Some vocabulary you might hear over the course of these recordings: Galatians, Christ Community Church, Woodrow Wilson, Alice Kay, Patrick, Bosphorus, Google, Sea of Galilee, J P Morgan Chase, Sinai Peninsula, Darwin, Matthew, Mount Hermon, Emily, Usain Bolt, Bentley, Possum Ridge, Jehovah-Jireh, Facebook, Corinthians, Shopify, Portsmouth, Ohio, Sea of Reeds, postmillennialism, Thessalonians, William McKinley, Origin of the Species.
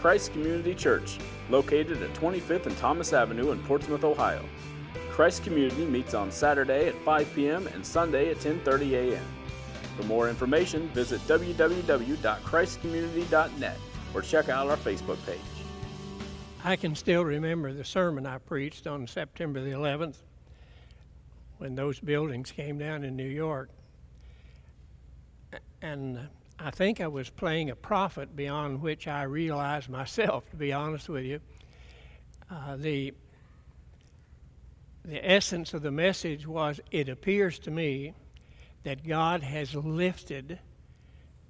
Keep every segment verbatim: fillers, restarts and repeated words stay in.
Christ Community Church, located at twenty-fifth and Thomas Avenue in Portsmouth, Ohio. Christ Community meets on Saturday at five p.m. and Sunday at ten thirty a.m. For more information, visit w w w dot christ community dot net or check out our Facebook page. I can still remember the sermon I preached on September the eleventh when those buildings came down in New York. And I think I was playing a prophet beyond which I realized myself, to be honest with you. Uh, the, the essence of the message was, it appears to me that God has lifted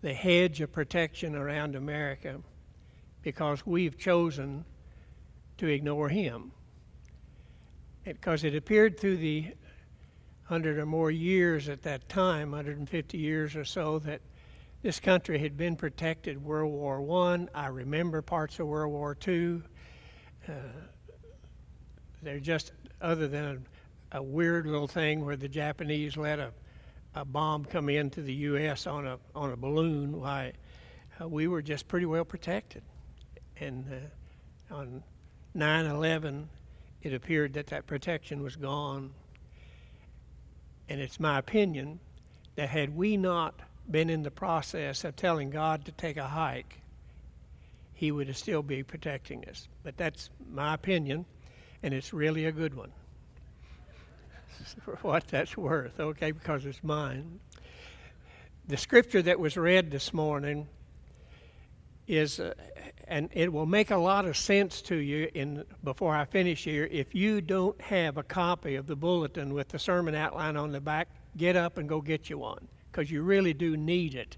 the hedge of protection around America because we've chosen to ignore him. Because it, it appeared through the hundred or more years at that time, one hundred fifty years or so, that this country had been protected. World War One, I remember parts of World War Two. Uh, they're just, other than a, a weird little thing where the Japanese let a, a bomb come into the U S on a on a balloon, why uh, we were just pretty well protected. And uh, on nine eleven, it appeared that that protection was gone. And it's my opinion that had we not been in the process of telling God to take a hike, he would still be protecting us. But that's my opinion, and it's really a good one, for what that's worth, okay, because it's mine. The scripture that was read this morning is, uh, and it will make a lot of sense to you in before I finish here. If you don't have a copy of the bulletin with the sermon outline on the back, get up and go get you one, because you really do need it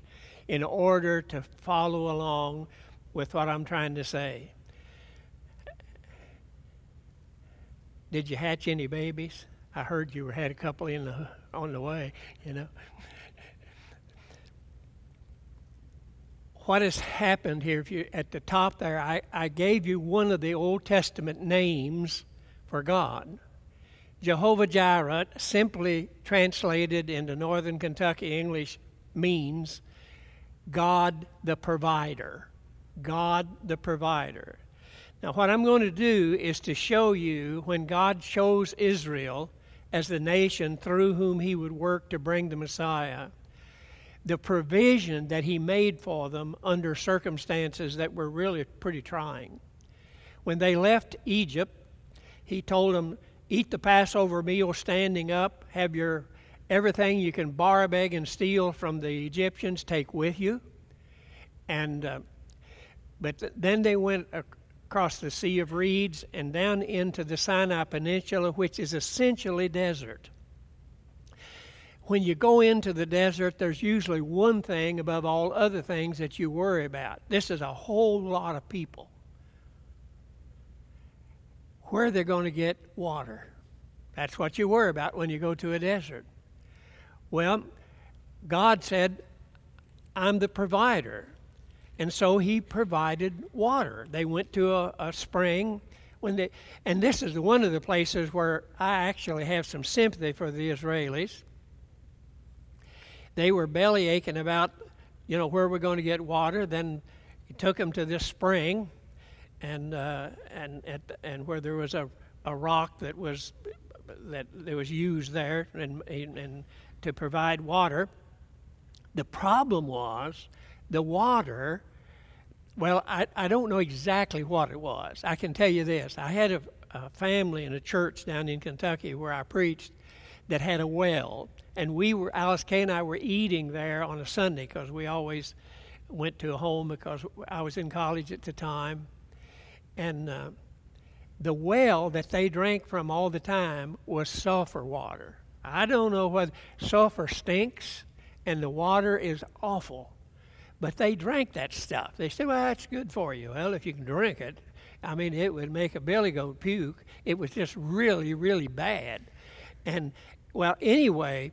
in order to follow along with what I'm trying to say. Did you hatch any babies? I heard you had a couple in the, on the way, you know. What has happened here, if you, at the top there, I, I gave you one of the Old Testament names for God. Jehovah-Jireh, simply translated into Northern Kentucky English, means God the provider. God the provider. Now, what I'm going to do is to show you when God chose Israel as the nation through whom he would work to bring the Messiah, the provision that he made for them under circumstances that were really pretty trying. When they left Egypt, he told them, eat the Passover meal standing up, have your everything you can borrow, beg, and steal from the Egyptians, take with you. And uh, but th- then they went across the Sea of Reeds and down into the Sinai Peninsula, which is essentially desert. When you go into the desert, there's usually one thing above all other things that you worry about. This is a whole lot of people. Where they're going to get water. That's what you worry about when you go to a desert. Well, God said, I'm the provider. And so he provided water. They went to a, a spring. When they, and this is one of the places where I actually have some sympathy for the Israelis. They were belly aching about, you know, where we're going to get water. Then he took them to this spring, and uh, and at, and where there was a, a rock that was that there was used there and, and to provide water. The problem was the water. Well, I, I don't know exactly what it was. I can tell you this: I had a, a family in a church down in Kentucky where I preached that had a well. And we were, Alice Kay and I were eating there on a Sunday because we always went to a home because I was in college at the time. And uh, the well that they drank from all the time was sulfur water. I don't know whether sulfur stinks and the water is awful, but they drank that stuff. They said, well, that's good for you. Well, if you can drink it, I mean, it would make a billy goat puke. It was just really, really bad. And well, anyway,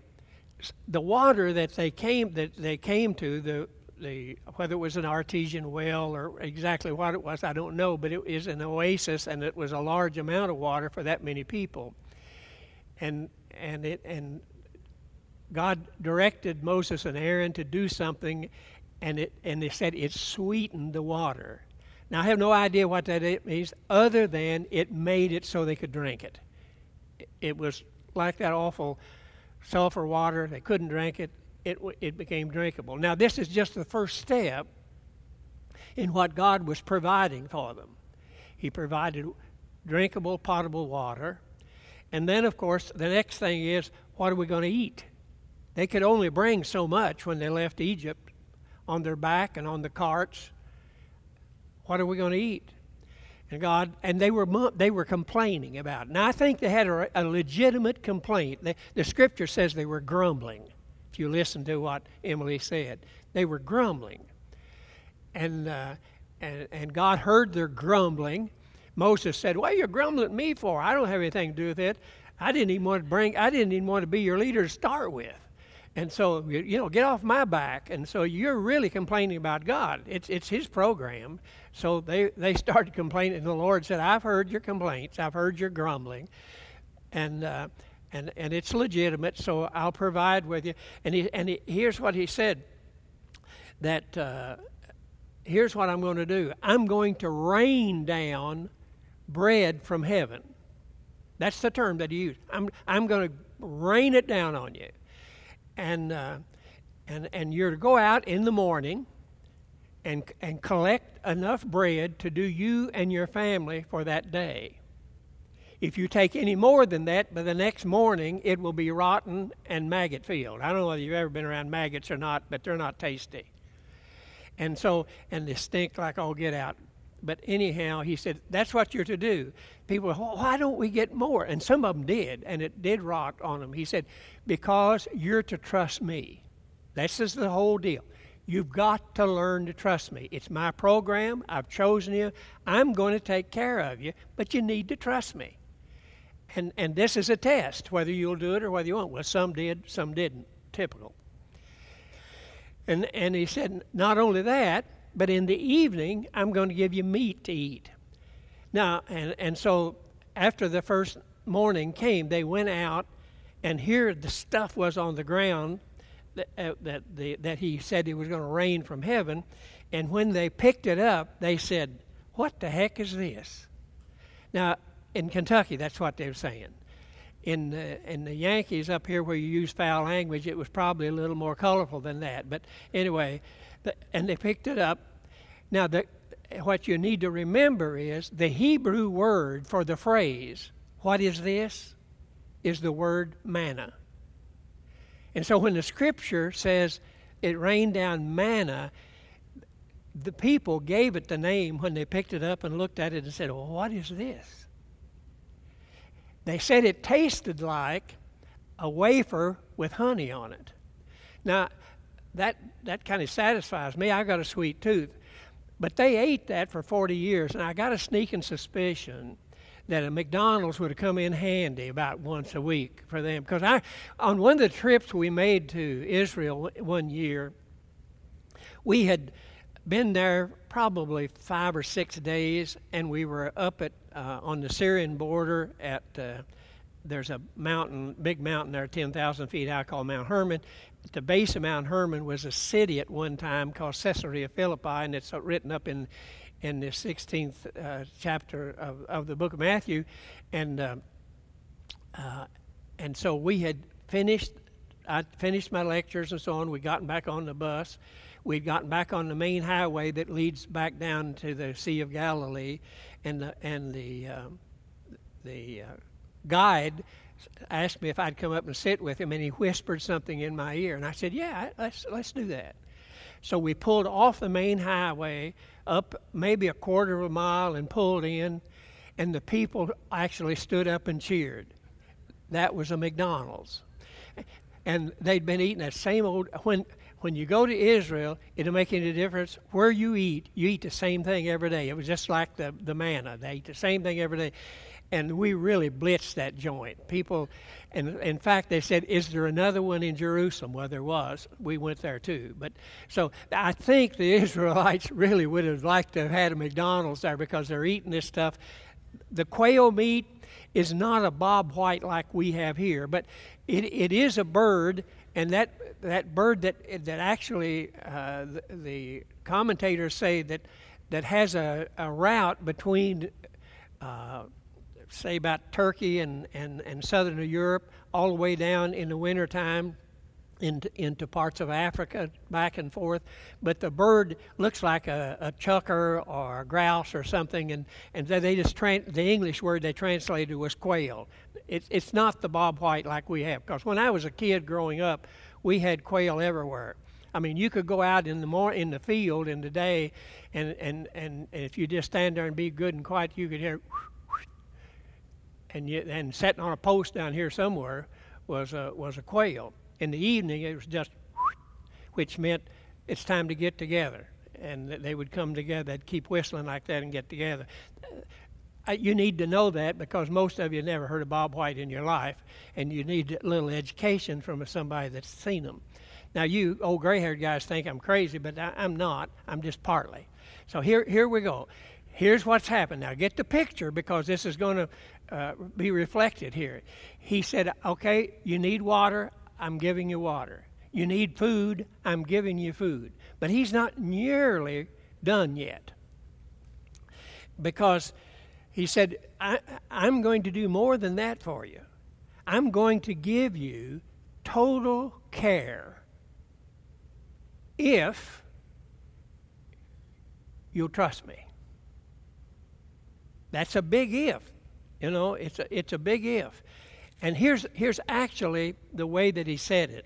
the water that they came that they came to the the whether it was an artesian well or exactly what it was, I don't know, but it is an oasis, and it was a large amount of water for that many people. And and it and God directed Moses and Aaron to do something, and it and they said it sweetened the water. Now, I have no idea what that means other than it made it so they could drink it. It was like that awful sulfur water. They couldn't drink it. It, it became drinkable. Now, this is just the first step in what God was providing for them. He provided drinkable, potable water. And then, of course, the next thing is, what are we going to eat? They could only bring so much when they left Egypt on their back and on the carts. What are we going to eat? And God, and they were they were complaining about it. Now, I think they had a, a legitimate complaint. The, the Scripture says they were grumbling. If you listen to what Emily said, they were grumbling. And uh, and, and God heard their grumbling. Moses said, "What are you grumbling at me for? I don't have anything to do with it. I didn't even want to bring. I didn't even want to be your leader to start with. And so, you know, get off my back." And so you're really complaining about God. It's it's His program. So they, they started complaining. And the Lord said, "I've heard your complaints. I've heard your grumbling. And uh, and and it's legitimate. So I'll provide with you." And he, and he, here's what He said. That uh, here's what I'm going to do. I'm going to rain down bread from heaven. That's the term that He used. I'm I'm going to rain it down on you. And uh, and and you're to go out in the morning, and and collect enough bread to do you and your family for that day. If you take any more than that, by the next morning it will be rotten and maggot-filled. I don't know whether you've ever been around maggots or not, but they're not tasty. And so and they stink like all get out. But anyhow, He said that's what you're to do. People, well, why don't we get more? And some of them did, and it did rot on them. He said, because you're to trust me. This is the whole deal. You've got to learn to trust me. It's my program. I've chosen you. I'm going to take care of you, but you need to trust me. And and this is a test whether you'll do it or whether you won't. Well, some did, some didn't. Typical. And and He said, not only that, but in the evening, I'm going to give you meat to eat. Now, and, and so after the first morning came, they went out, and here the stuff was on the ground that, uh, that, the, that He said it was going to rain from heaven. And when they picked it up, they said, what the heck is this? Now, in Kentucky, that's what they were saying. In the, in the Yankees up here where you use foul language, it was probably a little more colorful than that. But anyway, the, and they picked it up. Now, the, what you need to remember is the Hebrew word for the phrase, what is this, is the word manna. And so when the Scripture says it rained down manna, the people gave it the name when they picked it up and looked at it and said, well, what is this? They said it tasted like a wafer with honey on it. Now, that that kind of satisfies me. I got a sweet tooth. But they ate that for forty years, and I got a sneaking suspicion that a McDonald's would have come in handy about once a week for them. Because I, on one of the trips we made to Israel one year, we had been there probably five or six days, and we were up at uh, on the Syrian border at uh, there's a mountain, big mountain there, ten thousand feet high, called Mount Hermon. At the base of Mount Hermon was a city at one time called Caesarea Philippi, and it's written up in in the sixteenth uh, chapter of, of the book of Matthew, and uh, uh, and so we had finished. I finished my lectures and so on. We'd gotten back on the bus. We'd gotten back on the main highway that leads back down to the Sea of Galilee, and the and the um, the uh, guide asked me if I'd come up and sit with him, and he whispered something in my ear, and I said, "Yeah, let's let's do that." So we pulled off the main highway up maybe a quarter of a mile and pulled in, and the people actually stood up and cheered. That was a McDonald's, and they'd been eating that same old when. When you go to Israel, it'll make any difference where you eat. You eat the same thing every day. It was just like the, the manna. They eat the same thing every day. And we really blitzed that joint. People, and in fact, they said, is there another one in Jerusalem? Well, there was. We went there too. But so I think the Israelites really would have liked to have had a McDonald's there because they're eating this stuff. The quail meat is not a bob white like we have here, but it it is a bird. And that that bird that that actually uh, the, the commentators say that that has a, a route between, uh, say, about Turkey and, and, and southern Europe, all the way down in the wintertime into, into parts of Africa, back and forth. But the bird looks like a, a chucker or a grouse or something, and, and they just tra- the English word they translated was quail. It's, it's not the bobwhite like we have, because when I was a kid growing up, we had quail everywhere. I mean, you could go out in the more in the field in the day, and, and, and if you just stand there and be good and quiet, you could hear, whoosh, whoosh, and you, and sitting on a post down here somewhere was a, was a quail. In the evening, it was just, whoosh, which meant it's time to get together, and they would come together. They'd keep whistling like that and get together. You need to know that, because most of you never heard of bobwhite in your life, and you need a little education from somebody that's seen them. Now, you old gray-haired guys think I'm crazy, but I, I'm not. I'm just partly. So here, here we go. Here's what's happened. Now, get the picture, because this is going to uh, be reflected here. He said, okay, you need water. I'm giving you water. You need food. I'm giving you food. But he's not nearly done yet, because he said, I, I'm going to do more than that for you. I'm going to give you total care if you'll trust me. That's a big if. You know, it's a, it's a big if. And here's here's actually the way that he said it.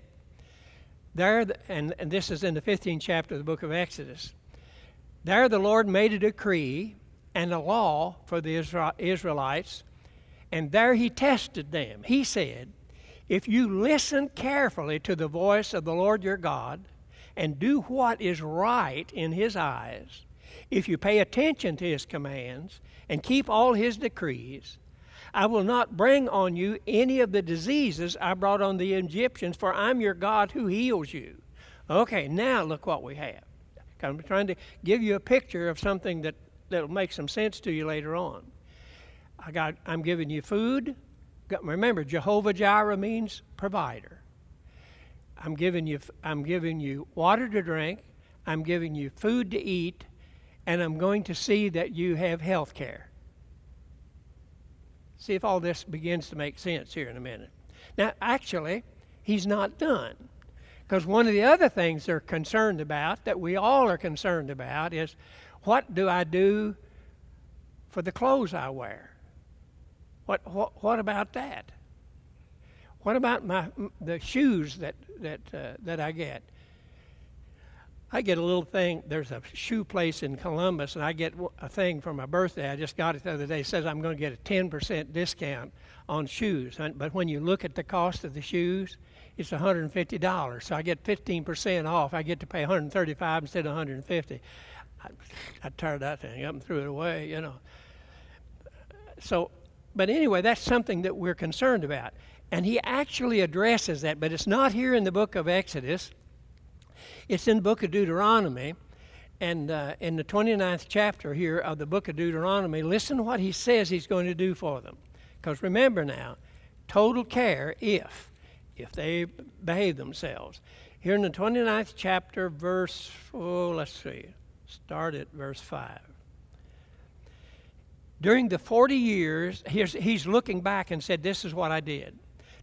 There, and, and this is in the fifteenth chapter of the book of Exodus. There the Lord made a decree and a law for the Israelites, and there he tested them. He said, if you listen carefully to the voice of the Lord your God and do what is right in his eyes, if you pay attention to his commands and keep all his decrees, I will not bring on you any of the diseases I brought on the Egyptians, for I'm your God who heals you. Okay, now look what we have. I'm trying to give you a picture of something that that'll make some sense to you later on. I got, I'm giving you food. Remember, Jehovah-Jireh means provider. I'm giving you, I'm giving you water to drink. I'm giving you food to eat, and I'm going to see that you have health care. See if all this begins to make sense here in a minute. Now, actually, he's not done, because one of the other things they're concerned about, that we all are concerned about, is, what do I do for the clothes I wear? What what, what about that? What about my the shoes that that uh, that I get? I get a little thing. There's a shoe place in Columbus, and I get a thing for my birthday. I just got it the other day. It says I'm going to get a ten percent discount on shoes. But when you look at the cost of the shoes, it's one hundred fifty dollars. So I get fifteen percent off. I get to pay one hundred thirty-five dollars instead of one hundred fifty dollars. I tore that thing up and threw it away, you know. So, but anyway, that's something that we're concerned about. And he actually addresses that, but it's not here in the book of Exodus. It's in the book of Deuteronomy. And uh, in the twenty-ninth chapter here of the book of Deuteronomy, listen to what he says he's going to do for them. Because remember now, total care if, if they behave themselves. Here in the twenty-ninth chapter, verse, oh, let's see. Start at verse five. During the forty years, here's, he's looking back and said, this is what I did.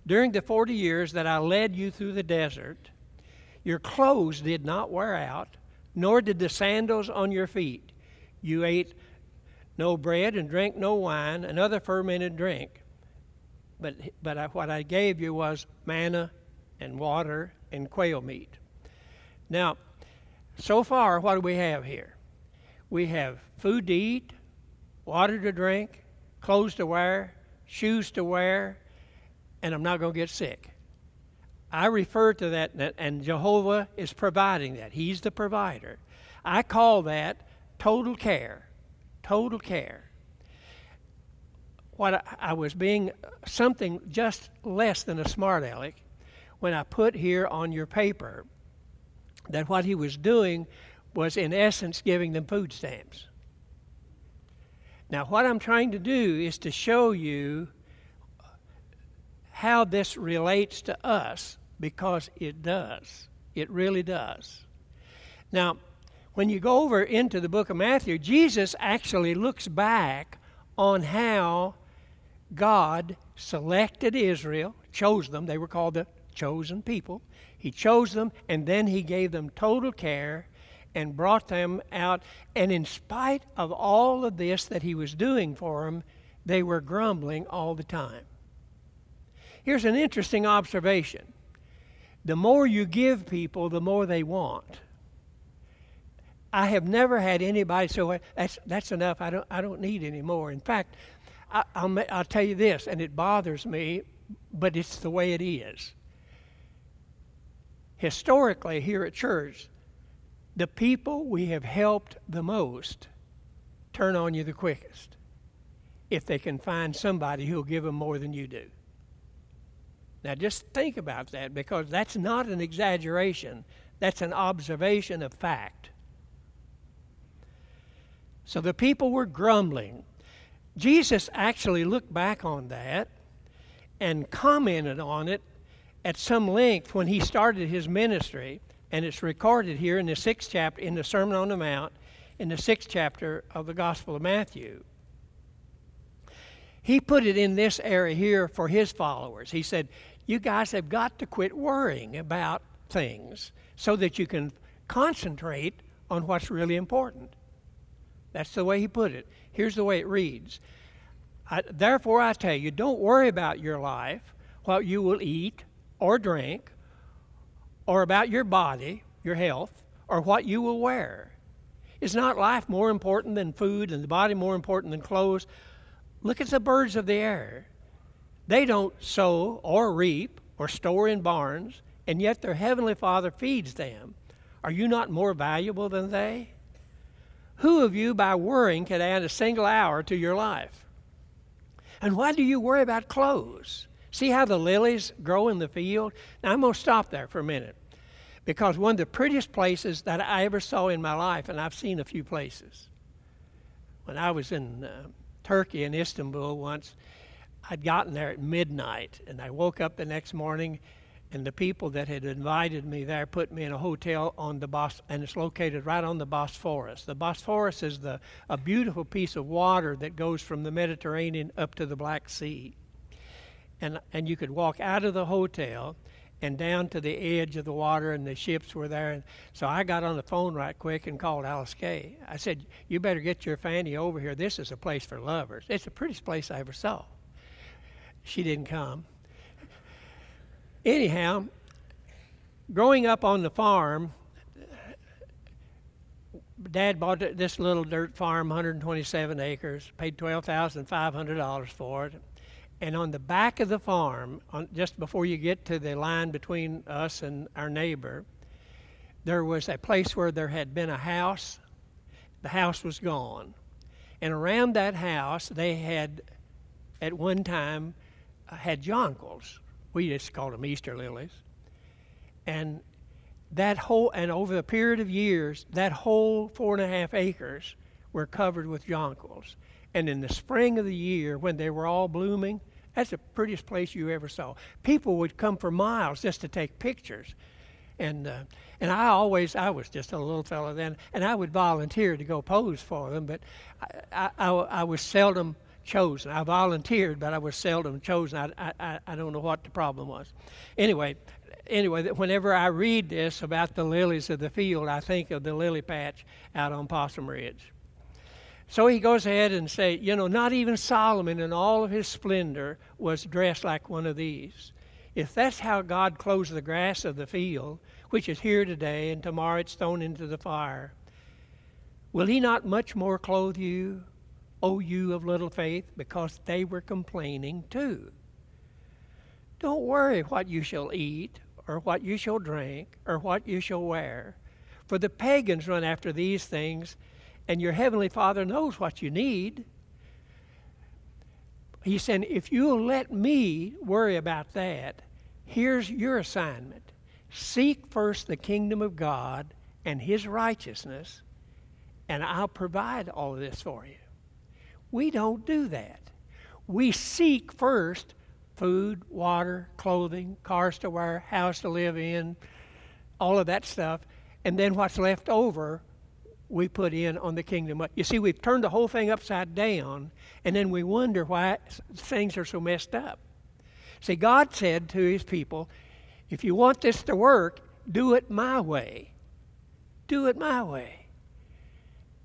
During the forty years that I led you through the desert, your clothes did not wear out, nor did the sandals on your feet. You ate no bread and drank no wine, another fermented drink. But, but I, what I gave you was manna and water and quail meat. Now, so far, what do we have here? We have food to eat, water to drink, clothes to wear, shoes to wear, and I'm not going to get sick. I refer to that, and Jehovah is providing that. He's the provider. I call that total care, total care. What I, I was being something just less than a smart aleck when I put here on your paper that what he was doing was, in essence, giving them food stamps. Now, what I'm trying to do is to show you how this relates to us, because it does. It really does. Now, when you go over into the book of Matthew, Jesus actually looks back on how God selected Israel, chose them. They were called the chosen people. He chose them, and then he gave them total care and brought them out. And in spite of all of this that he was doing for them, they were grumbling all the time. Here's an interesting observation. The more you give people, the more they want. I have never had anybody say, that's, that's enough, I don't, I don't need any more. In fact, I, I'll, I'll tell you this, and it bothers me, but it's the way it is. Historically, here at church, the people we have helped the most turn on you the quickest if they can find somebody who'll give them more than you do. Now, just think about that, because that's not an exaggeration. That's an observation of fact. So the people were grumbling. Jesus actually looked back on that and commented on it at some length when he started his ministry, and it's recorded here in the sixth chapter, in the Sermon on the Mount, in the sixth chapter of the Gospel of Matthew. He put it in this area here for his followers. He said, you guys have got to quit worrying about things so that you can concentrate on what's really important. That's the way he put it. Here's the way it reads. I, Therefore, I tell you, don't worry about your life, what you will eat or drink, or about your body, your health, or what you will wear. Is not life more important than food, and the body more important than clothes? Look at the birds of the air. They don't sow or reap or store in barns, and yet their heavenly Father feeds them. Are you not more valuable than they? Who of you, by worrying, can add a single hour to your life? And why do you worry about clothes? See how the lilies grow in the field? Now, I'm going to stop there for a minute, because one of the prettiest places that I ever saw in my life, and I've seen a few places, when I was in Uh, Turkey in Istanbul once, I'd gotten there at midnight, and I woke up the next morning, and the people that had invited me there put me in a hotel on the Bos, and it's located right on the Bosphorus. The Bosphorus is the a beautiful piece of water that goes from the Mediterranean up to the Black Sea, and and you could walk out of the hotel and down to the edge of the water, and the ships were there. And so I got on the phone right quick and called Alice Kay. I said, you better get your Fanny over here. This is a place for lovers. It's the prettiest place I ever saw. She didn't come. Anyhow, growing up on the farm, Dad bought this little dirt farm, one hundred twenty-seven acres, paid twelve thousand five hundred dollars for it. And on the back of the farm, on, just before you get to the line between us and our neighbor, there was a place where there had been a house. The house was gone. And around that house, they had, at one time, had jonquils. We just called them Easter lilies. And that whole, and over a period of years, that whole four and a half acres were covered with jonquils. And in the spring of the year, when they were all blooming, that's the prettiest place you ever saw. People would come for miles just to take pictures. And uh, and I always, I was just a little fellow then, and I would volunteer to go pose for them, but I, I, I, I was seldom chosen. I volunteered, but I was seldom chosen. I, I, I don't know what the problem was. Anyway, anyway, whenever I read this about the lilies of the field, I think of the lily patch out on Possum Ridge. So he goes ahead and say, you know, not even Solomon in all of his splendor was dressed like one of these. If that's how God clothes the grass of the field, which is here today and tomorrow it's thrown into the fire, will he not much more clothe you, O you of little faith? Because they were complaining too. Don't worry what you shall eat, or what you shall drink, or what you shall wear. For the pagans run after these things, and your heavenly Father knows what you need. He said, if you'll let me worry about that, here's your assignment. Seek first the kingdom of God and his righteousness, and I'll provide all of this for you. We don't do that. We seek first food, water, clothing, cars to wear, house to live in, all of that stuff, and then what's left over we put in on the kingdom. You see, we've turned the whole thing upside down, and then we wonder why things are so messed up. See, God said to his people, if you want this to work, do it my way. Do it my way.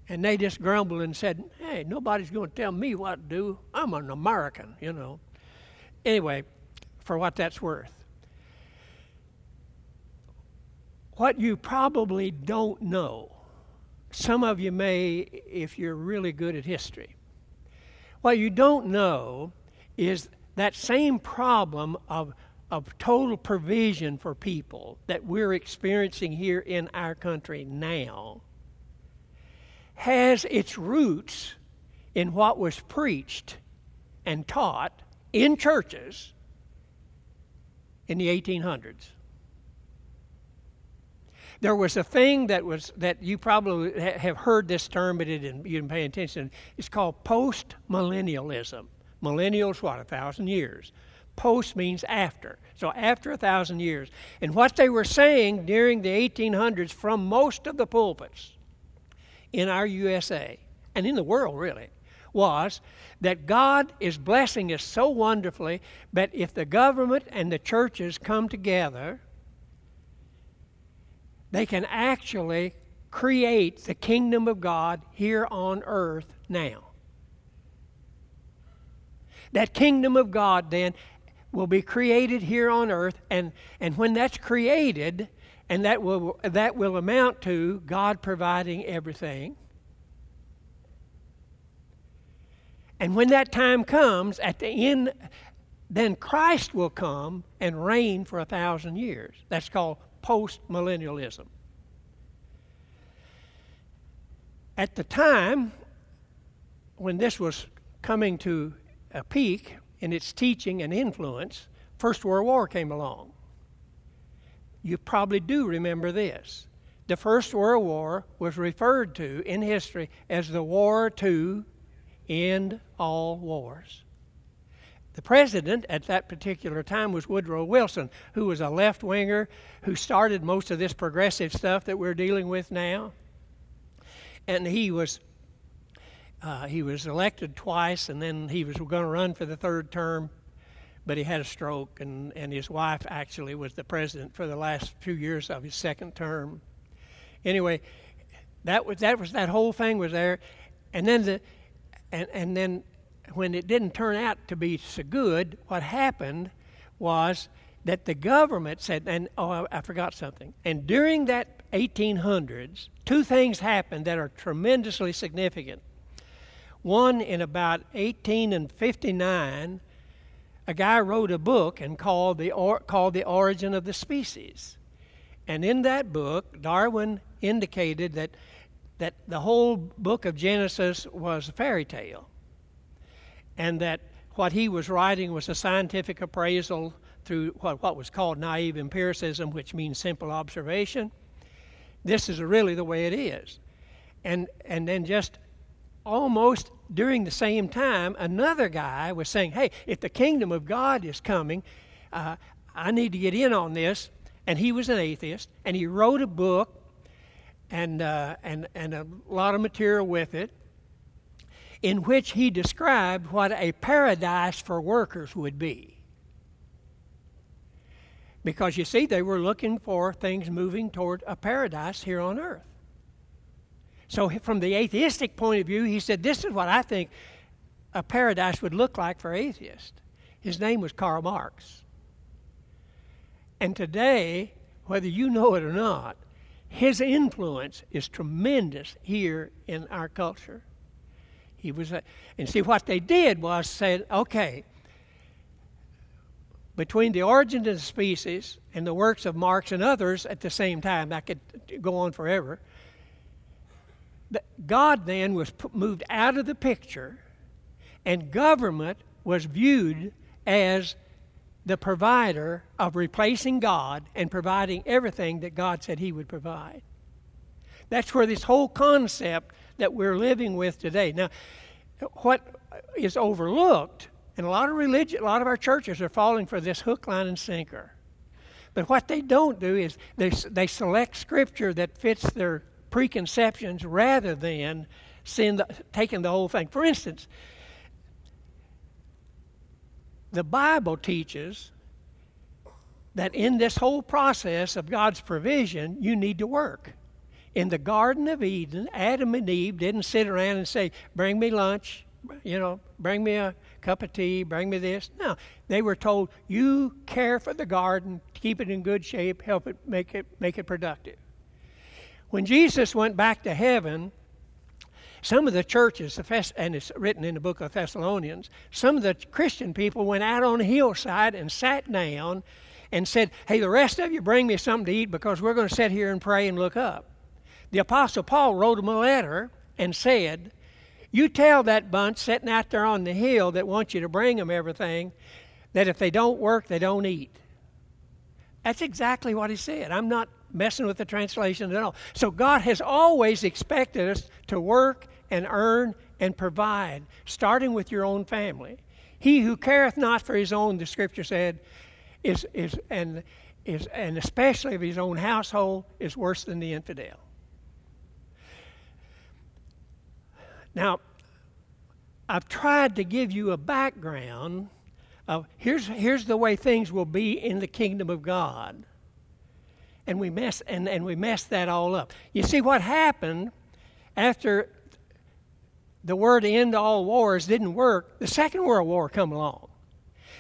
And they just grumbled and said, hey, nobody's going to tell me what to do. I'm an American, you know. Anyway, for what that's worth. What you probably don't know, some of you may if you're really good at history, what you don't know is that same problem of of total provision for people that we're experiencing here in our country now has its roots in what was preached and taught in churches in the eighteen hundreds. There was a thing that was that you probably have heard this term, but it didn't, you didn't pay attention. It's called post-millennialism. Millennials, what, a thousand years? Post means after. So after a thousand years. And what they were saying during the eighteen hundreds from most of the pulpits in our U S A, and in the world really, was that God is blessing us so wonderfully, but if the government and the churches come together, they can actually create the kingdom of God here on earth now. That kingdom of God then will be created here on earth, and, and when that's created, and that will that will amount to God providing everything. And when that time comes, at the end, then Christ will come and reign for a thousand years. That's called post-millennialism. At the time when this was coming to a peak in its teaching and influence, First World War came along. You probably do remember this. The First World War was referred to in history as the war to end all wars. The president at that particular time was Woodrow Wilson, who was a left-winger who started most of this progressive stuff that we're dealing with now. And he was uh, he was elected twice, and then he was going to run for the third term, but he had a stroke, and, and his wife actually was the president for the last few years of his second term. Anyway, that was that was that whole thing was there, and then the and and then. When it didn't turn out to be so good, what happened was that the government said, and oh, I forgot something. And during that eighteen hundreds, two things happened that are tremendously significant. One, in about eighteen fifty-nine, a guy wrote a book and called the or, called the Origin of the Species. And in that book, Darwin indicated that that the whole book of Genesis was a fairy tale, and that what he was writing was a scientific appraisal through what, what was called naive empiricism, which means simple observation. This is really the way it is. And and then just almost during the same time, another guy was saying, hey, if the kingdom of God is coming, uh, I need to get in on this. And he was an atheist, and he wrote a book and uh, and and a lot of material with it, in which he described what a paradise for workers would be. Because you see, they were looking for things moving toward a paradise here on earth. So from the atheistic point of view, he said, this is what I think a paradise would look like for atheists. His name was Karl Marx. And today, whether you know it or not, his influence is tremendous here in our culture. He was, a, and see what they did was said, okay, between the Origin of the Species and the works of Marx and others at the same time, I could go on forever. God then was moved out of the picture, and government was viewed as the provider of replacing God and providing everything that God said He would provide. That's where this whole concept that we're living with today. Now, what is overlooked, and a lot of religion, a lot of our churches are falling for this hook, line, and sinker. But what they don't do is they, they select scripture that fits their preconceptions rather than seeing the, taking the whole thing. For instance, the Bible teaches that in this whole process of God's provision, you need to work. In the Garden of Eden, Adam and Eve didn't sit around and say, bring me lunch, you know, bring me a cup of tea, bring me this. No, they were told, you care for the garden, keep it in good shape, help it, make it, make it productive. When Jesus went back to heaven, some of the churches, and it's written in the book of Thessalonians, some of the Christian people went out on a hillside and sat down and said, hey, the rest of you bring me something to eat because we're going to sit here and pray and look up. The Apostle Paul wrote him a letter and said, you tell that bunch sitting out there on the hill that wants you to bring them everything that if they don't work, they don't eat. That's exactly what he said. I'm not messing with the translation at all. So God has always expected us to work and earn and provide, starting with your own family. He who careth not for his own, the Scripture said, is is and is and especially of his own household, is worse than the infidel. Now, I've tried to give you a background of here's here's the way things will be in the kingdom of God. And we mess and, and we mess that all up. You see, what happened after the word end all wars didn't work, the Second World War came along.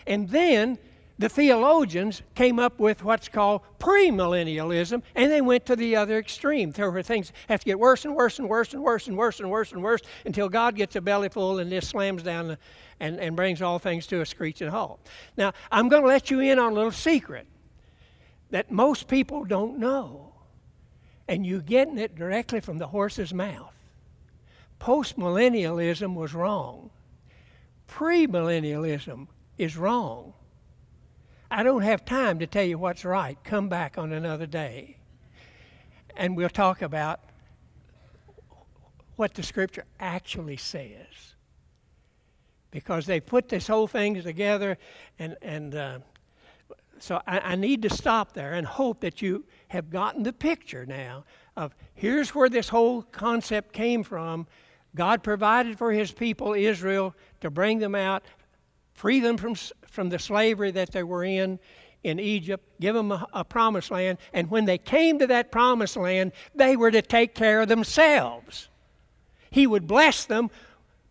And then the theologians came up with what's called premillennialism, and they went to the other extreme. There were things have to get worse and worse and worse and worse and worse and worse and worse until God gets a belly full and this slams down and, and brings all things to a screeching halt. Now, I'm going to let you in on a little secret that most people don't know, and you're getting it directly from the horse's mouth. Postmillennialism was wrong. Premillennialism is wrong. I don't have time to tell you what's right. Come back on another day. And we'll talk about what the Scripture actually says. Because they put this whole thing together, and, and uh, so I, I need to stop there and hope that you have gotten the picture now of here's where this whole concept came from. God provided for his people, Israel, to bring them out, free them from from the slavery that they were in, in Egypt, give them a, a promised land, and when they came to that promised land, they were to take care of themselves. He would bless them,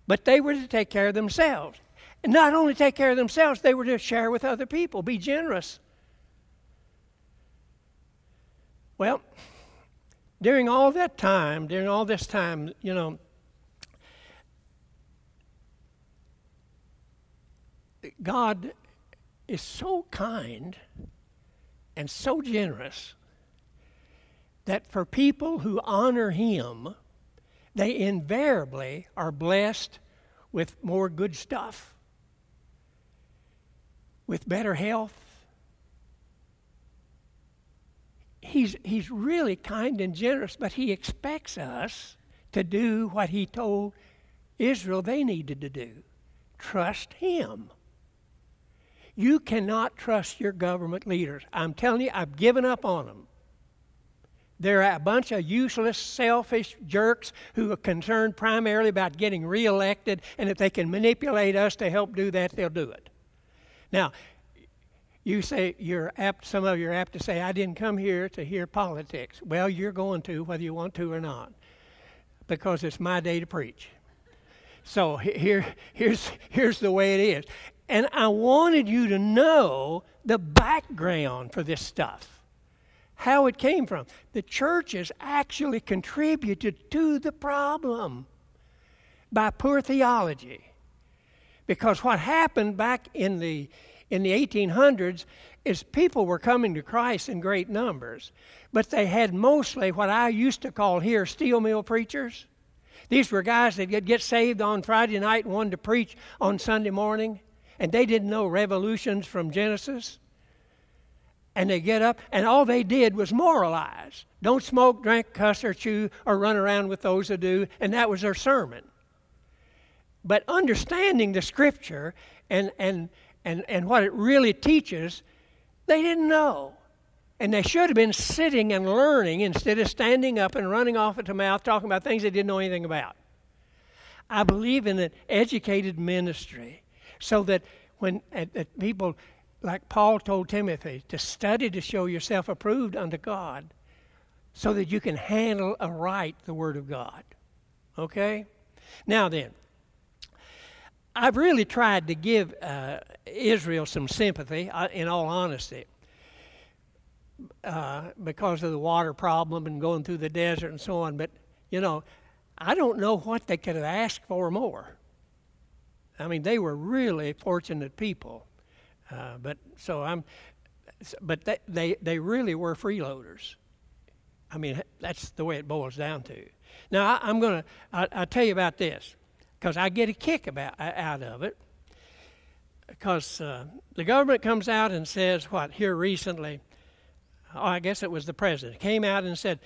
but they were to take care of themselves. And not only take care of themselves, they were to share with other people, be generous. Well, during all that time, during all this time, you know, God is so kind and so generous that for people who honor him, they invariably are blessed with more good stuff, with better health. He's, he's really kind and generous, but he expects us to do what he told Israel they needed to do. Trust him. You cannot trust your government leaders. I'm telling you, I've given up on them. They're a bunch of useless, selfish jerks who are concerned primarily about getting reelected, and if they can manipulate us to help do that, they'll do it. Now, you say you're apt, some of you are apt to say, I didn't come here to hear politics. Well, you're going to, whether you want to or not, because it's my day to preach. So here, here's, here's the way it is. And I wanted you to know the background for this stuff, how it came from. The churches actually contributed to the problem by poor theology. Because what happened back in the in the eighteen hundreds is people were coming to Christ in great numbers, but they had mostly what I used to call here steel mill preachers. These were guys that could get saved on Friday night and wanted to preach on Sunday morning. And they didn't know revolutions from Genesis. And they get up, and all they did was moralize. Don't smoke, drink, cuss, or chew, or run around with those who do. And that was their sermon. But understanding the Scripture and and and, and what it really teaches, they didn't know. And they should have been sitting and learning instead of standing up and running off at the mouth talking about things they didn't know anything about. I believe in an educated ministry so that when uh, that people, like Paul told Timothy, to study to show yourself approved unto God so that you can handle aright the Word of God. Okay? Now then, I've really tried to give uh, Israel some sympathy, uh, in all honesty. Uh, because of the water problem and going through the desert and so on. But, you know, I don't know what they could have asked for more. I mean, they were really fortunate people. Uh, but so I'm, but they, they, they really were freeloaders. I mean, that's the way it boils down to. Now, I, I'm going to, I'll tell you about this because I get a kick about out of it. Because uh, the government comes out and says, what, here recently, Oh, I guess it was the president, came out and said,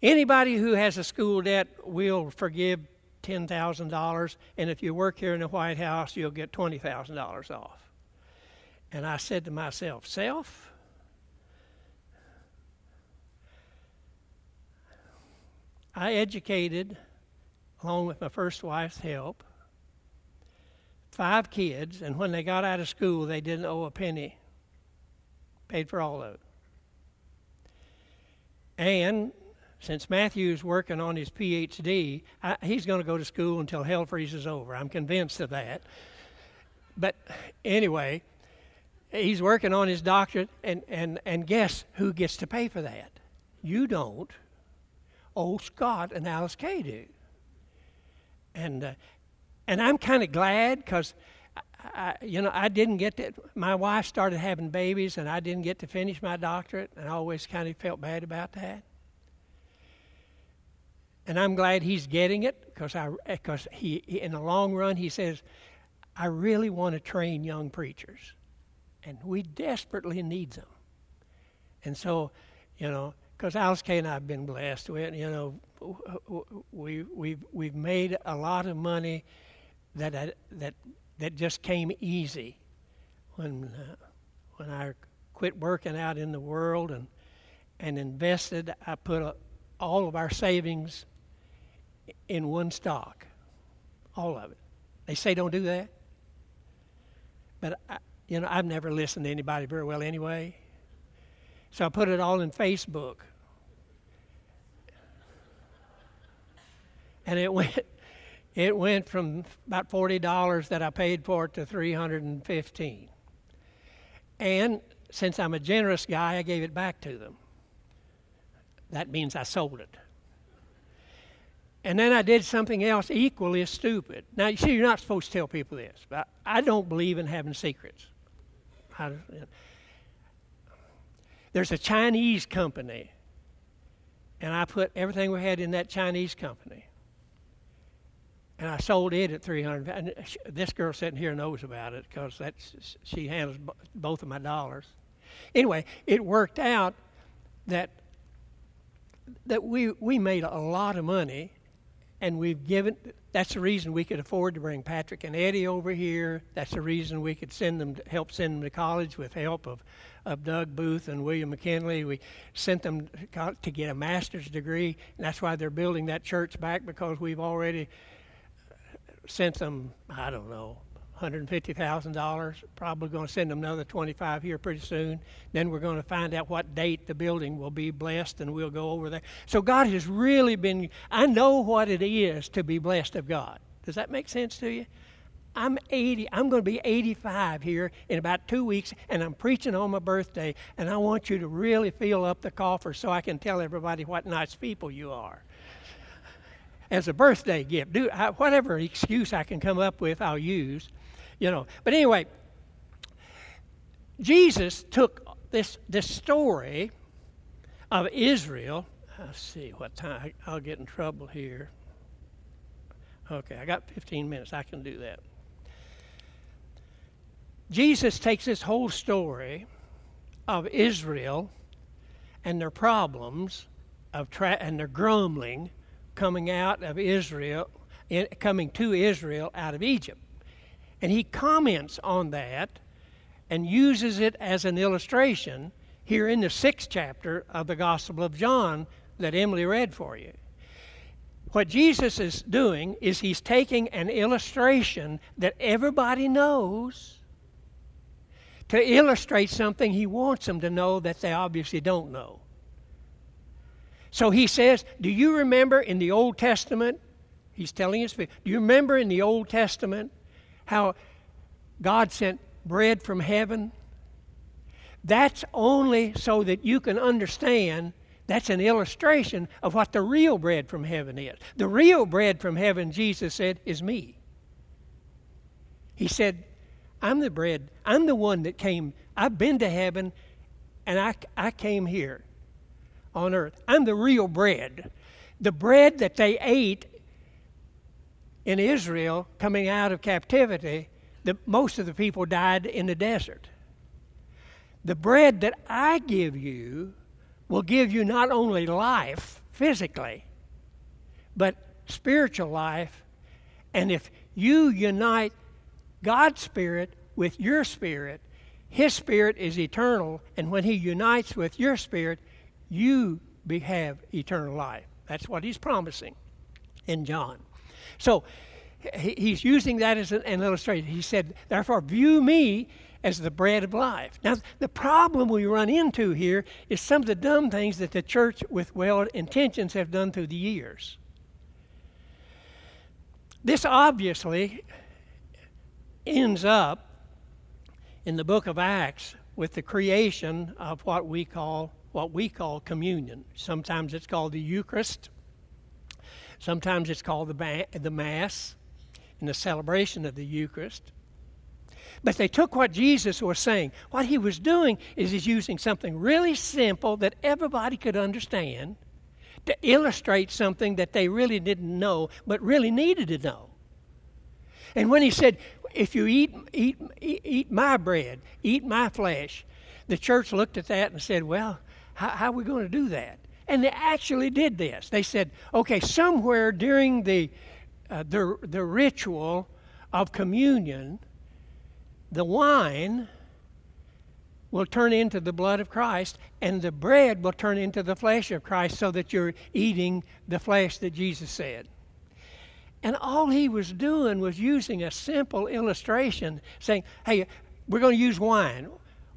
anybody who has a school debt will forgive ten thousand dollars, and if you work here in the White House, you'll get twenty thousand dollars off. And I said to myself, self, I educated, along with my first wife's help, five kids, and when they got out of school, they didn't owe a penny. Paid for all of it. And since Matthew's working on his P H D, I, he's going to go to school until hell freezes over. I'm convinced of that. But anyway, he's working on his doctorate, and, and, and guess who gets to pay for that? You don't. Old Scott and Alice Kay do. And, uh, and I'm kind of glad because, I, you know, I didn't get to, my wife started having babies and I didn't get to finish my doctorate, and I always kind of felt bad about that. And I'm glad he's getting it because I, because he, in the long run, he says, I really want to train young preachers, and we desperately need them. And so, you know, because Alice Kay and I have been blessed with, you know, we, we've, we've made a lot of money that, I, that, that just came easy when uh, when I quit working out in the world and and invested. I put a, all of our savings in one stock, all of it. They say don't do that, but I, you know I've never listened to anybody very well anyway. So I put it all in Facebook, and it went. It went from about forty dollars that I paid for it to three hundred fifteen dollars. And since I'm a generous guy, I gave it back to them. That means I sold it. And then I did something else equally as stupid. Now, you see, you're not supposed to tell people this, but I don't believe in having secrets. I, there's a Chinese company, and I put everything we had in that Chinese company. And I sold it at three hundred dollars. And this girl sitting here knows about it because that's she handles b- both of my dollars. Anyway, it worked out that that we we made a lot of money, and we've given. That's the reason we could afford to bring Patrick and Eddie over here. That's the reason we could send them to, help send them to college with help of of Doug Booth and William McKinley. We sent them to get a master's degree, and that's why they're building that church back because we've already. Sent them, I don't know, one hundred fifty thousand dollars. Probably going to send them another twenty-five here pretty soon. Then we're going to find out what date the building will be blessed, and we'll go over there. So God has really been, I know what it is to be blessed of God. Does that make sense to you? I'm eighty, I'm going to be eighty-five here in about two weeks, and I'm preaching on my birthday, and I want you to really fill up the coffers so I can tell everybody what nice people you are. As a birthday gift, do I, whatever excuse I can come up with, I'll use, you know. But anyway, Jesus took this this story of Israel. Let's see what time I'll get in trouble here. Okay, I got fifteen minutes. I can do that. Jesus takes this whole story of Israel and their problems of tra- and their grumbling. Coming out of Israel, in, coming to Israel out of Egypt. And he comments on that and uses it as an illustration here in the sixth chapter of the Gospel of John that Emily read for you. What Jesus is doing is he's taking an illustration that everybody knows to illustrate something he wants them to know that they obviously don't know. So he says, do you remember in the Old Testament, he's telling his people, do you remember in the Old Testament how God sent bread from heaven? That's only so that you can understand. That's an illustration of what the real bread from heaven is. The real bread from heaven, Jesus said, is me. He said, I'm the bread. I'm the one that came. I've been to heaven, and I, I came here on earth. I'm the real bread. The bread that they ate in Israel coming out of captivity, the, most of the people died in the desert. The bread that I give you will give you not only life physically, but spiritual life. And if you unite God's Spirit with your spirit, His Spirit is eternal, and when He unites with your spirit, you be, have eternal life. That's what He's promising in John. So He's using that as an illustration. He said, therefore, view me as the bread of life. Now, the problem we run into here is some of the dumb things that the church with well intentions have done through the years. This obviously ends up in the book of Acts with the creation of what we call what we call communion. Sometimes it's called the Eucharist. Sometimes it's called the, ba- the Mass and the celebration of the Eucharist. But they took what Jesus was saying. What he was doing is he's using something really simple that everybody could understand to illustrate something that they really didn't know but really needed to know. And when he said, if you eat eat eat my bread, eat my flesh, the church looked at that and said, well, how, how are we going to do that? And they actually did this. They said, okay, somewhere during the uh, the the ritual of communion, the wine will turn into the blood of Christ, and the bread will turn into the flesh of Christ, so that you're eating the flesh that Jesus said. And all he was doing was using a simple illustration, saying, hey, we're going to use wine.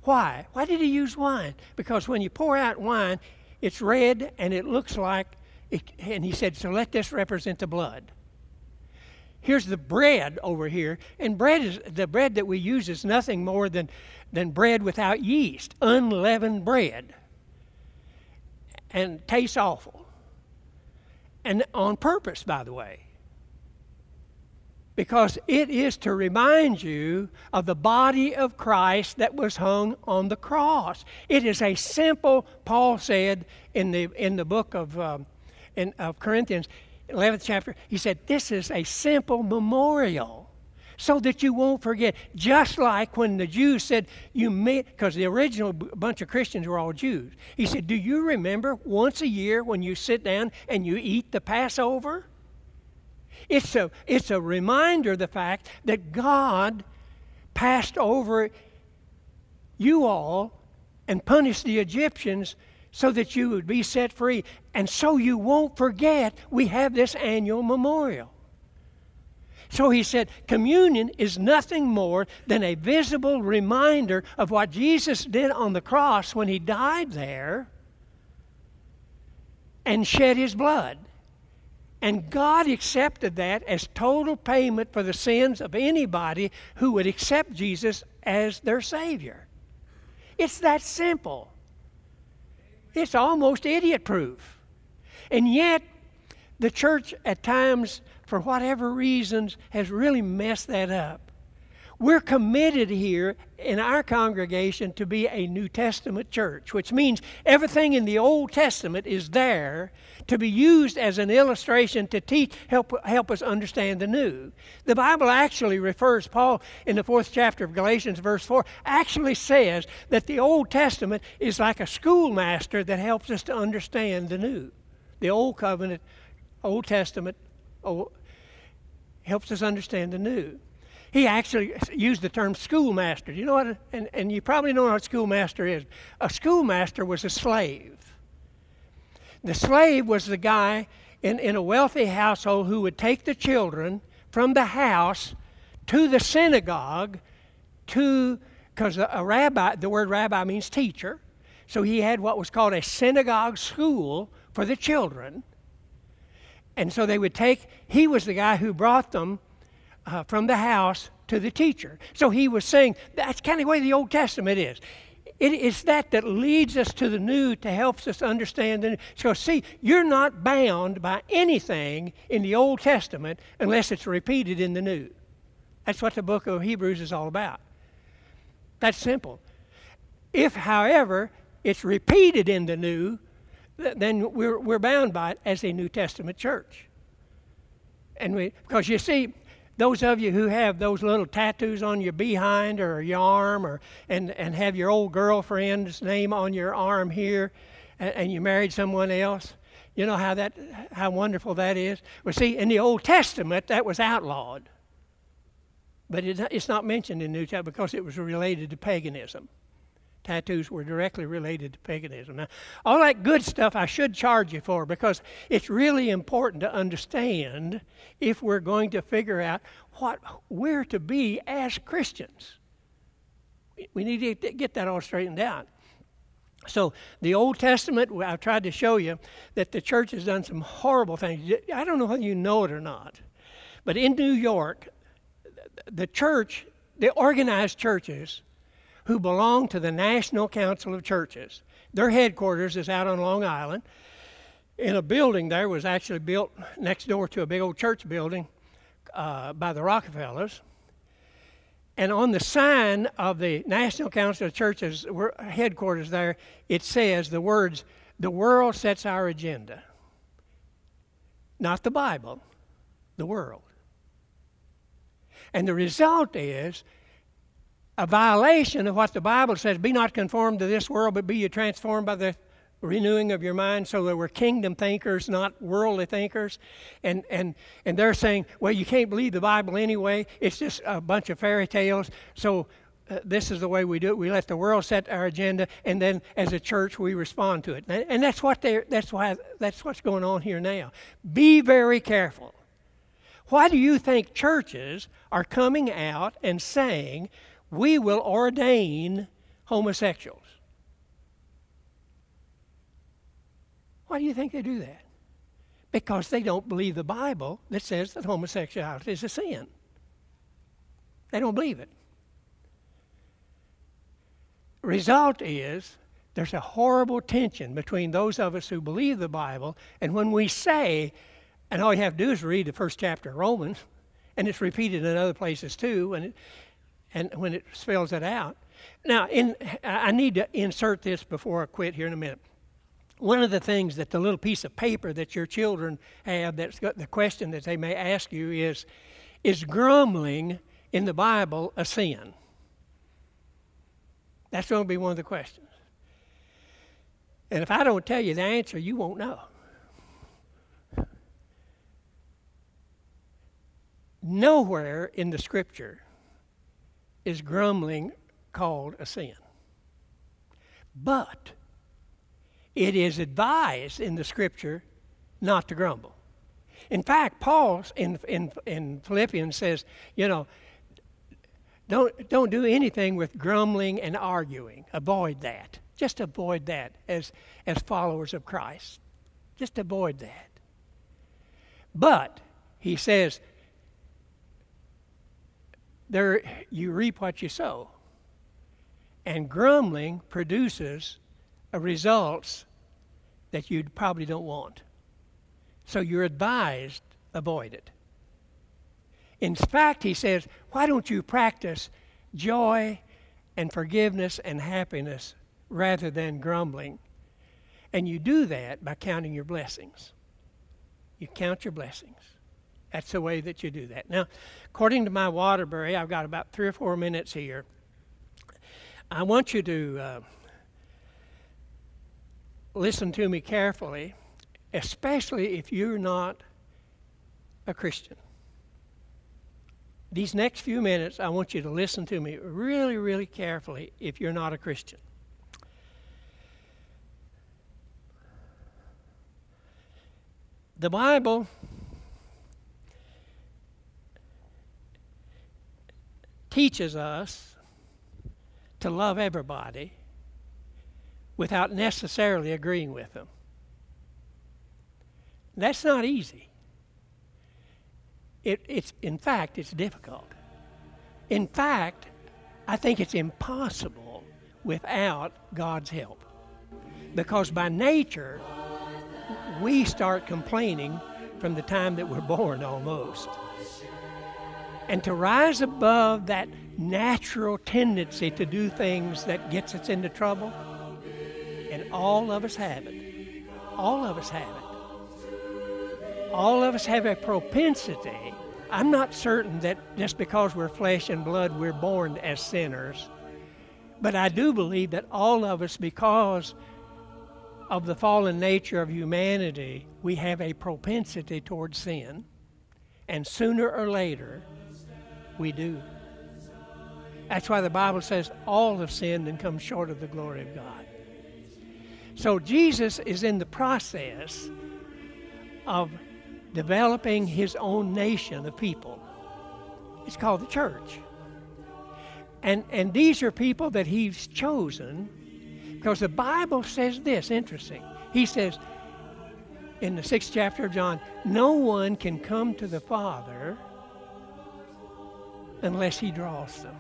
Why? Why did he use wine? Because when you pour out wine, it's red, and it looks like, it, and he said, so let this represent the blood. Here's the bread over here, and bread is the bread that we use is nothing more than, than bread without yeast, unleavened bread, and tastes awful. And on purpose, by the way, because it is to remind you of the body of Christ that was hung on the cross. It is a simple, Paul said in the in the book of um, in of Corinthians. eleventh chapter, he said, this is a simple memorial so that you won't forget. Just like when the Jews said, you may, because the original bunch of Christians were all Jews. He said, do you remember once a year when you sit down and you eat the Passover? It's a, it's a reminder of the fact that God passed over you all and punished the Egyptians so that you would be set free. And so you won't forget, we have this annual memorial. So he said, communion is nothing more than a visible reminder of what Jesus did on the cross when he died there and shed his blood. And God accepted that as total payment for the sins of anybody who would accept Jesus as their Savior. It's that simple. It's almost idiot-proof. And yet, the church at times, for whatever reasons, has really messed that up. We're committed here in our congregation to be a New Testament church, which means everything in the Old Testament is there to be used as an illustration to teach, help help us understand the New. The Bible actually refers, Paul in the fourth chapter of Galatians verse four, actually says that the Old Testament is like a schoolmaster that helps us to understand the New. The Old Covenant, Old Testament, old, helps us understand the New. He actually used the term schoolmaster. You know what? And, and you probably know what a schoolmaster is. A schoolmaster was a slave. The slave was the guy in, in a wealthy household who would take the children from the house to the synagogue to, because a, a rabbi, the word rabbi means teacher. So he had what was called a synagogue school for the children. And so they would take, he was the guy who brought them uh, from the house to the teacher. So he was saying, that's kind of the way the Old Testament is. It is that that leads us to the new, to helps us understand the new. So see, you're not bound by anything in the Old Testament unless it's repeated in the New. That's what the book of Hebrews is all about. That's simple. If, however, it's repeated in the New, then we're we're bound by it as a New Testament church. And we, because you see, those of you who have those little tattoos on your behind or your arm, or and, and have your old girlfriend's name on your arm here, and, and you married someone else, you know how that how wonderful that is. Well, see, in the Old Testament that was outlawed, but it, it's not mentioned in the New Testament because it was related to paganism. Tattoos were directly related to paganism. Now, all that good stuff I should charge you for, because it's really important to understand if we're going to figure out what we're to be as Christians. We need to get that all straightened out. So the Old Testament, I've tried to show you that the church has done some horrible things. I don't know whether you know it or not, but in New York, the church, the organized churches, who belong to the National Council of Churches. Their headquarters is out on Long Island. In a building there was actually built next door to a big old church building uh, by the Rockefellers. And on the sign of the National Council of Churches headquarters there, it says the words, "The world sets our agenda." Not the Bible, the world. And the result is a violation of what the Bible says, be not conformed to this world, but be you transformed by the renewing of your mind. So there were kingdom thinkers, not worldly thinkers. And and and they're saying, well, you can't believe the Bible anyway. It's just a bunch of fairy tales. So uh, this is the way we do it. We let the world set our agenda, and then as a church we respond to it. And, and that's what they that's why that's what's going on here now. Be very careful. Why do you think churches are coming out and saying, we will ordain homosexuals? Why do you think they do that? Because they don't believe the Bible that says that homosexuality is a sin. They don't believe it. Result is there's a horrible tension between those of us who believe the Bible and when we say, and all you have to do is read the first chapter of Romans, and it's repeated in other places too, and it, and when it spells it out. Now, in, I need to insert this before I quit here in a minute. One of the things that the little piece of paper that your children have, that's got the question that they may ask you is, is grumbling in the Bible a sin? That's going to be one of the questions. And if I don't tell you the answer, you won't know. Nowhere in the Scripture is grumbling called a sin. But it is advised in the Scripture not to grumble. In fact, Paul in in, in Philippians says, you know, don't don't do anything with grumbling and arguing. Avoid that. Just avoid that as as followers of Christ. Just avoid that. But he says, there, you reap what you sow. And grumbling produces a results that you probably don't want. So you're advised, avoid it. In fact, he says, why don't you practice joy and forgiveness and happiness rather than grumbling? And you do that by counting your blessings. You count your blessings. That's the way that you do that. Now, according to my Waterbury, I've got about three or four minutes here. I want you to uh, listen to me carefully, especially if you're not a Christian. These next few minutes, I want you to listen to me really, really carefully if you're not a Christian. The Bible teaches us to love everybody without necessarily agreeing with them. That's not easy. It, it's, in fact, it's difficult. In fact, I think it's impossible without God's help. Because by nature, we start complaining from the time that we're born almost. And to rise above that natural tendency to do things that gets us into trouble, and all of us have it. All of us have it. All of us have a propensity. I'm not certain that just because we're flesh and blood, we're born as sinners. But I do believe that all of us, because of the fallen nature of humanity, we have a propensity toward sin. And sooner or later, we do. That's why the Bible says all have sinned and come short of the glory of God. So Jesus is in the process of developing his own nation of people. It's called the church. And, and these are people that he's chosen, because the Bible says this, interesting. He says in the sixth chapter of John, no one can come to the Father unless he draws them.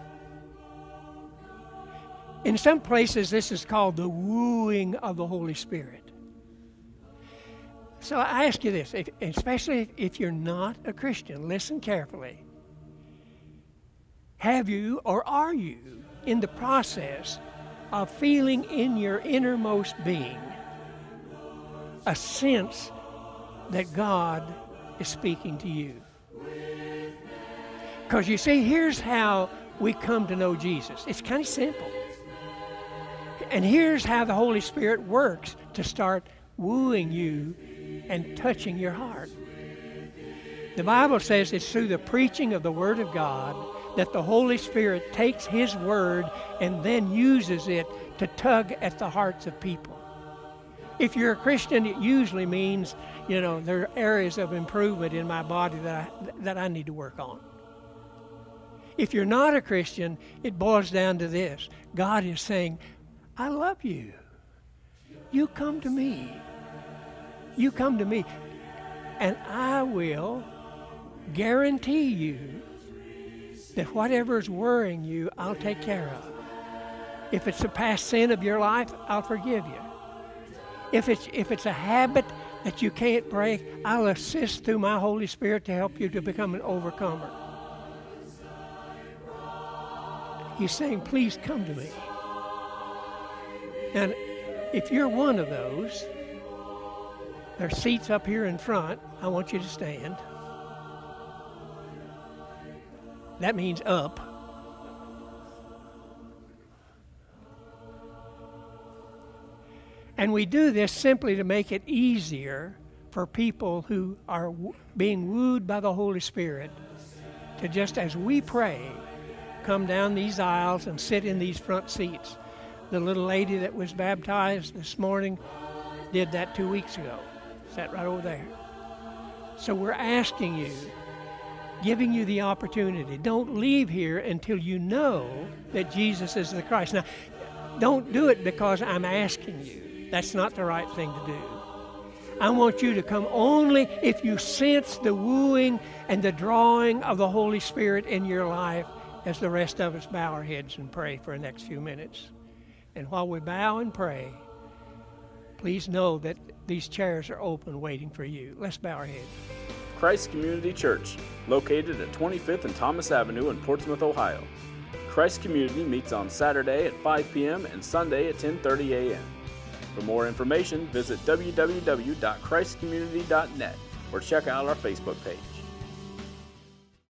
In some places, this is called the wooing of the Holy Spirit. So I ask you this, if, especially if you're not a Christian, listen carefully. Have you, or are you, in the process of feeling in your innermost being a sense that God is speaking to you? Because you see, here's how we come to know Jesus. It's kind of simple. And here's how the Holy Spirit works to start wooing you and touching your heart. The Bible says it's through the preaching of the Word of God that the Holy Spirit takes His Word and then uses it to tug at the hearts of people. If you're a Christian, it usually means, you know, there are areas of improvement in my body that I, that I need to work on. If you're not a Christian, it boils down to this. God is saying, I love you. You come to me. You come to me, and I will guarantee you that whatever's worrying you, I'll take care of. If it's a past sin of your life, I'll forgive you. If it's, if it's a habit that you can't break, I'll assist through my Holy Spirit to help you to become an overcomer. He's saying, please come to me. And if you're one of those, there are seats up here in front. I want you to stand. That means up. And we do this simply to make it easier for people who are w- being wooed by the Holy Spirit to, just as we pray, come down these aisles and sit in these front seats. The little lady that was baptized this morning did that two weeks ago. That right over there. So we're asking you, giving you the opportunity. Don't leave here until you know that Jesus is the Christ. Now, don't do it because I'm asking you. That's not the right thing to do. I want you to come only if you sense the wooing and the drawing of the Holy Spirit in your life, as the rest of us bow our heads and pray for the next few minutes. And while we bow and pray, please know that these chairs are open waiting for you. Let's bow our heads. Christ Community Church, located at twenty-fifth and Thomas Avenue in Portsmouth, Ohio. Christ Community meets on Saturday at five p.m. and Sunday at ten thirty a.m. For more information, visit w w w dot christ community dot net or check out our Facebook page.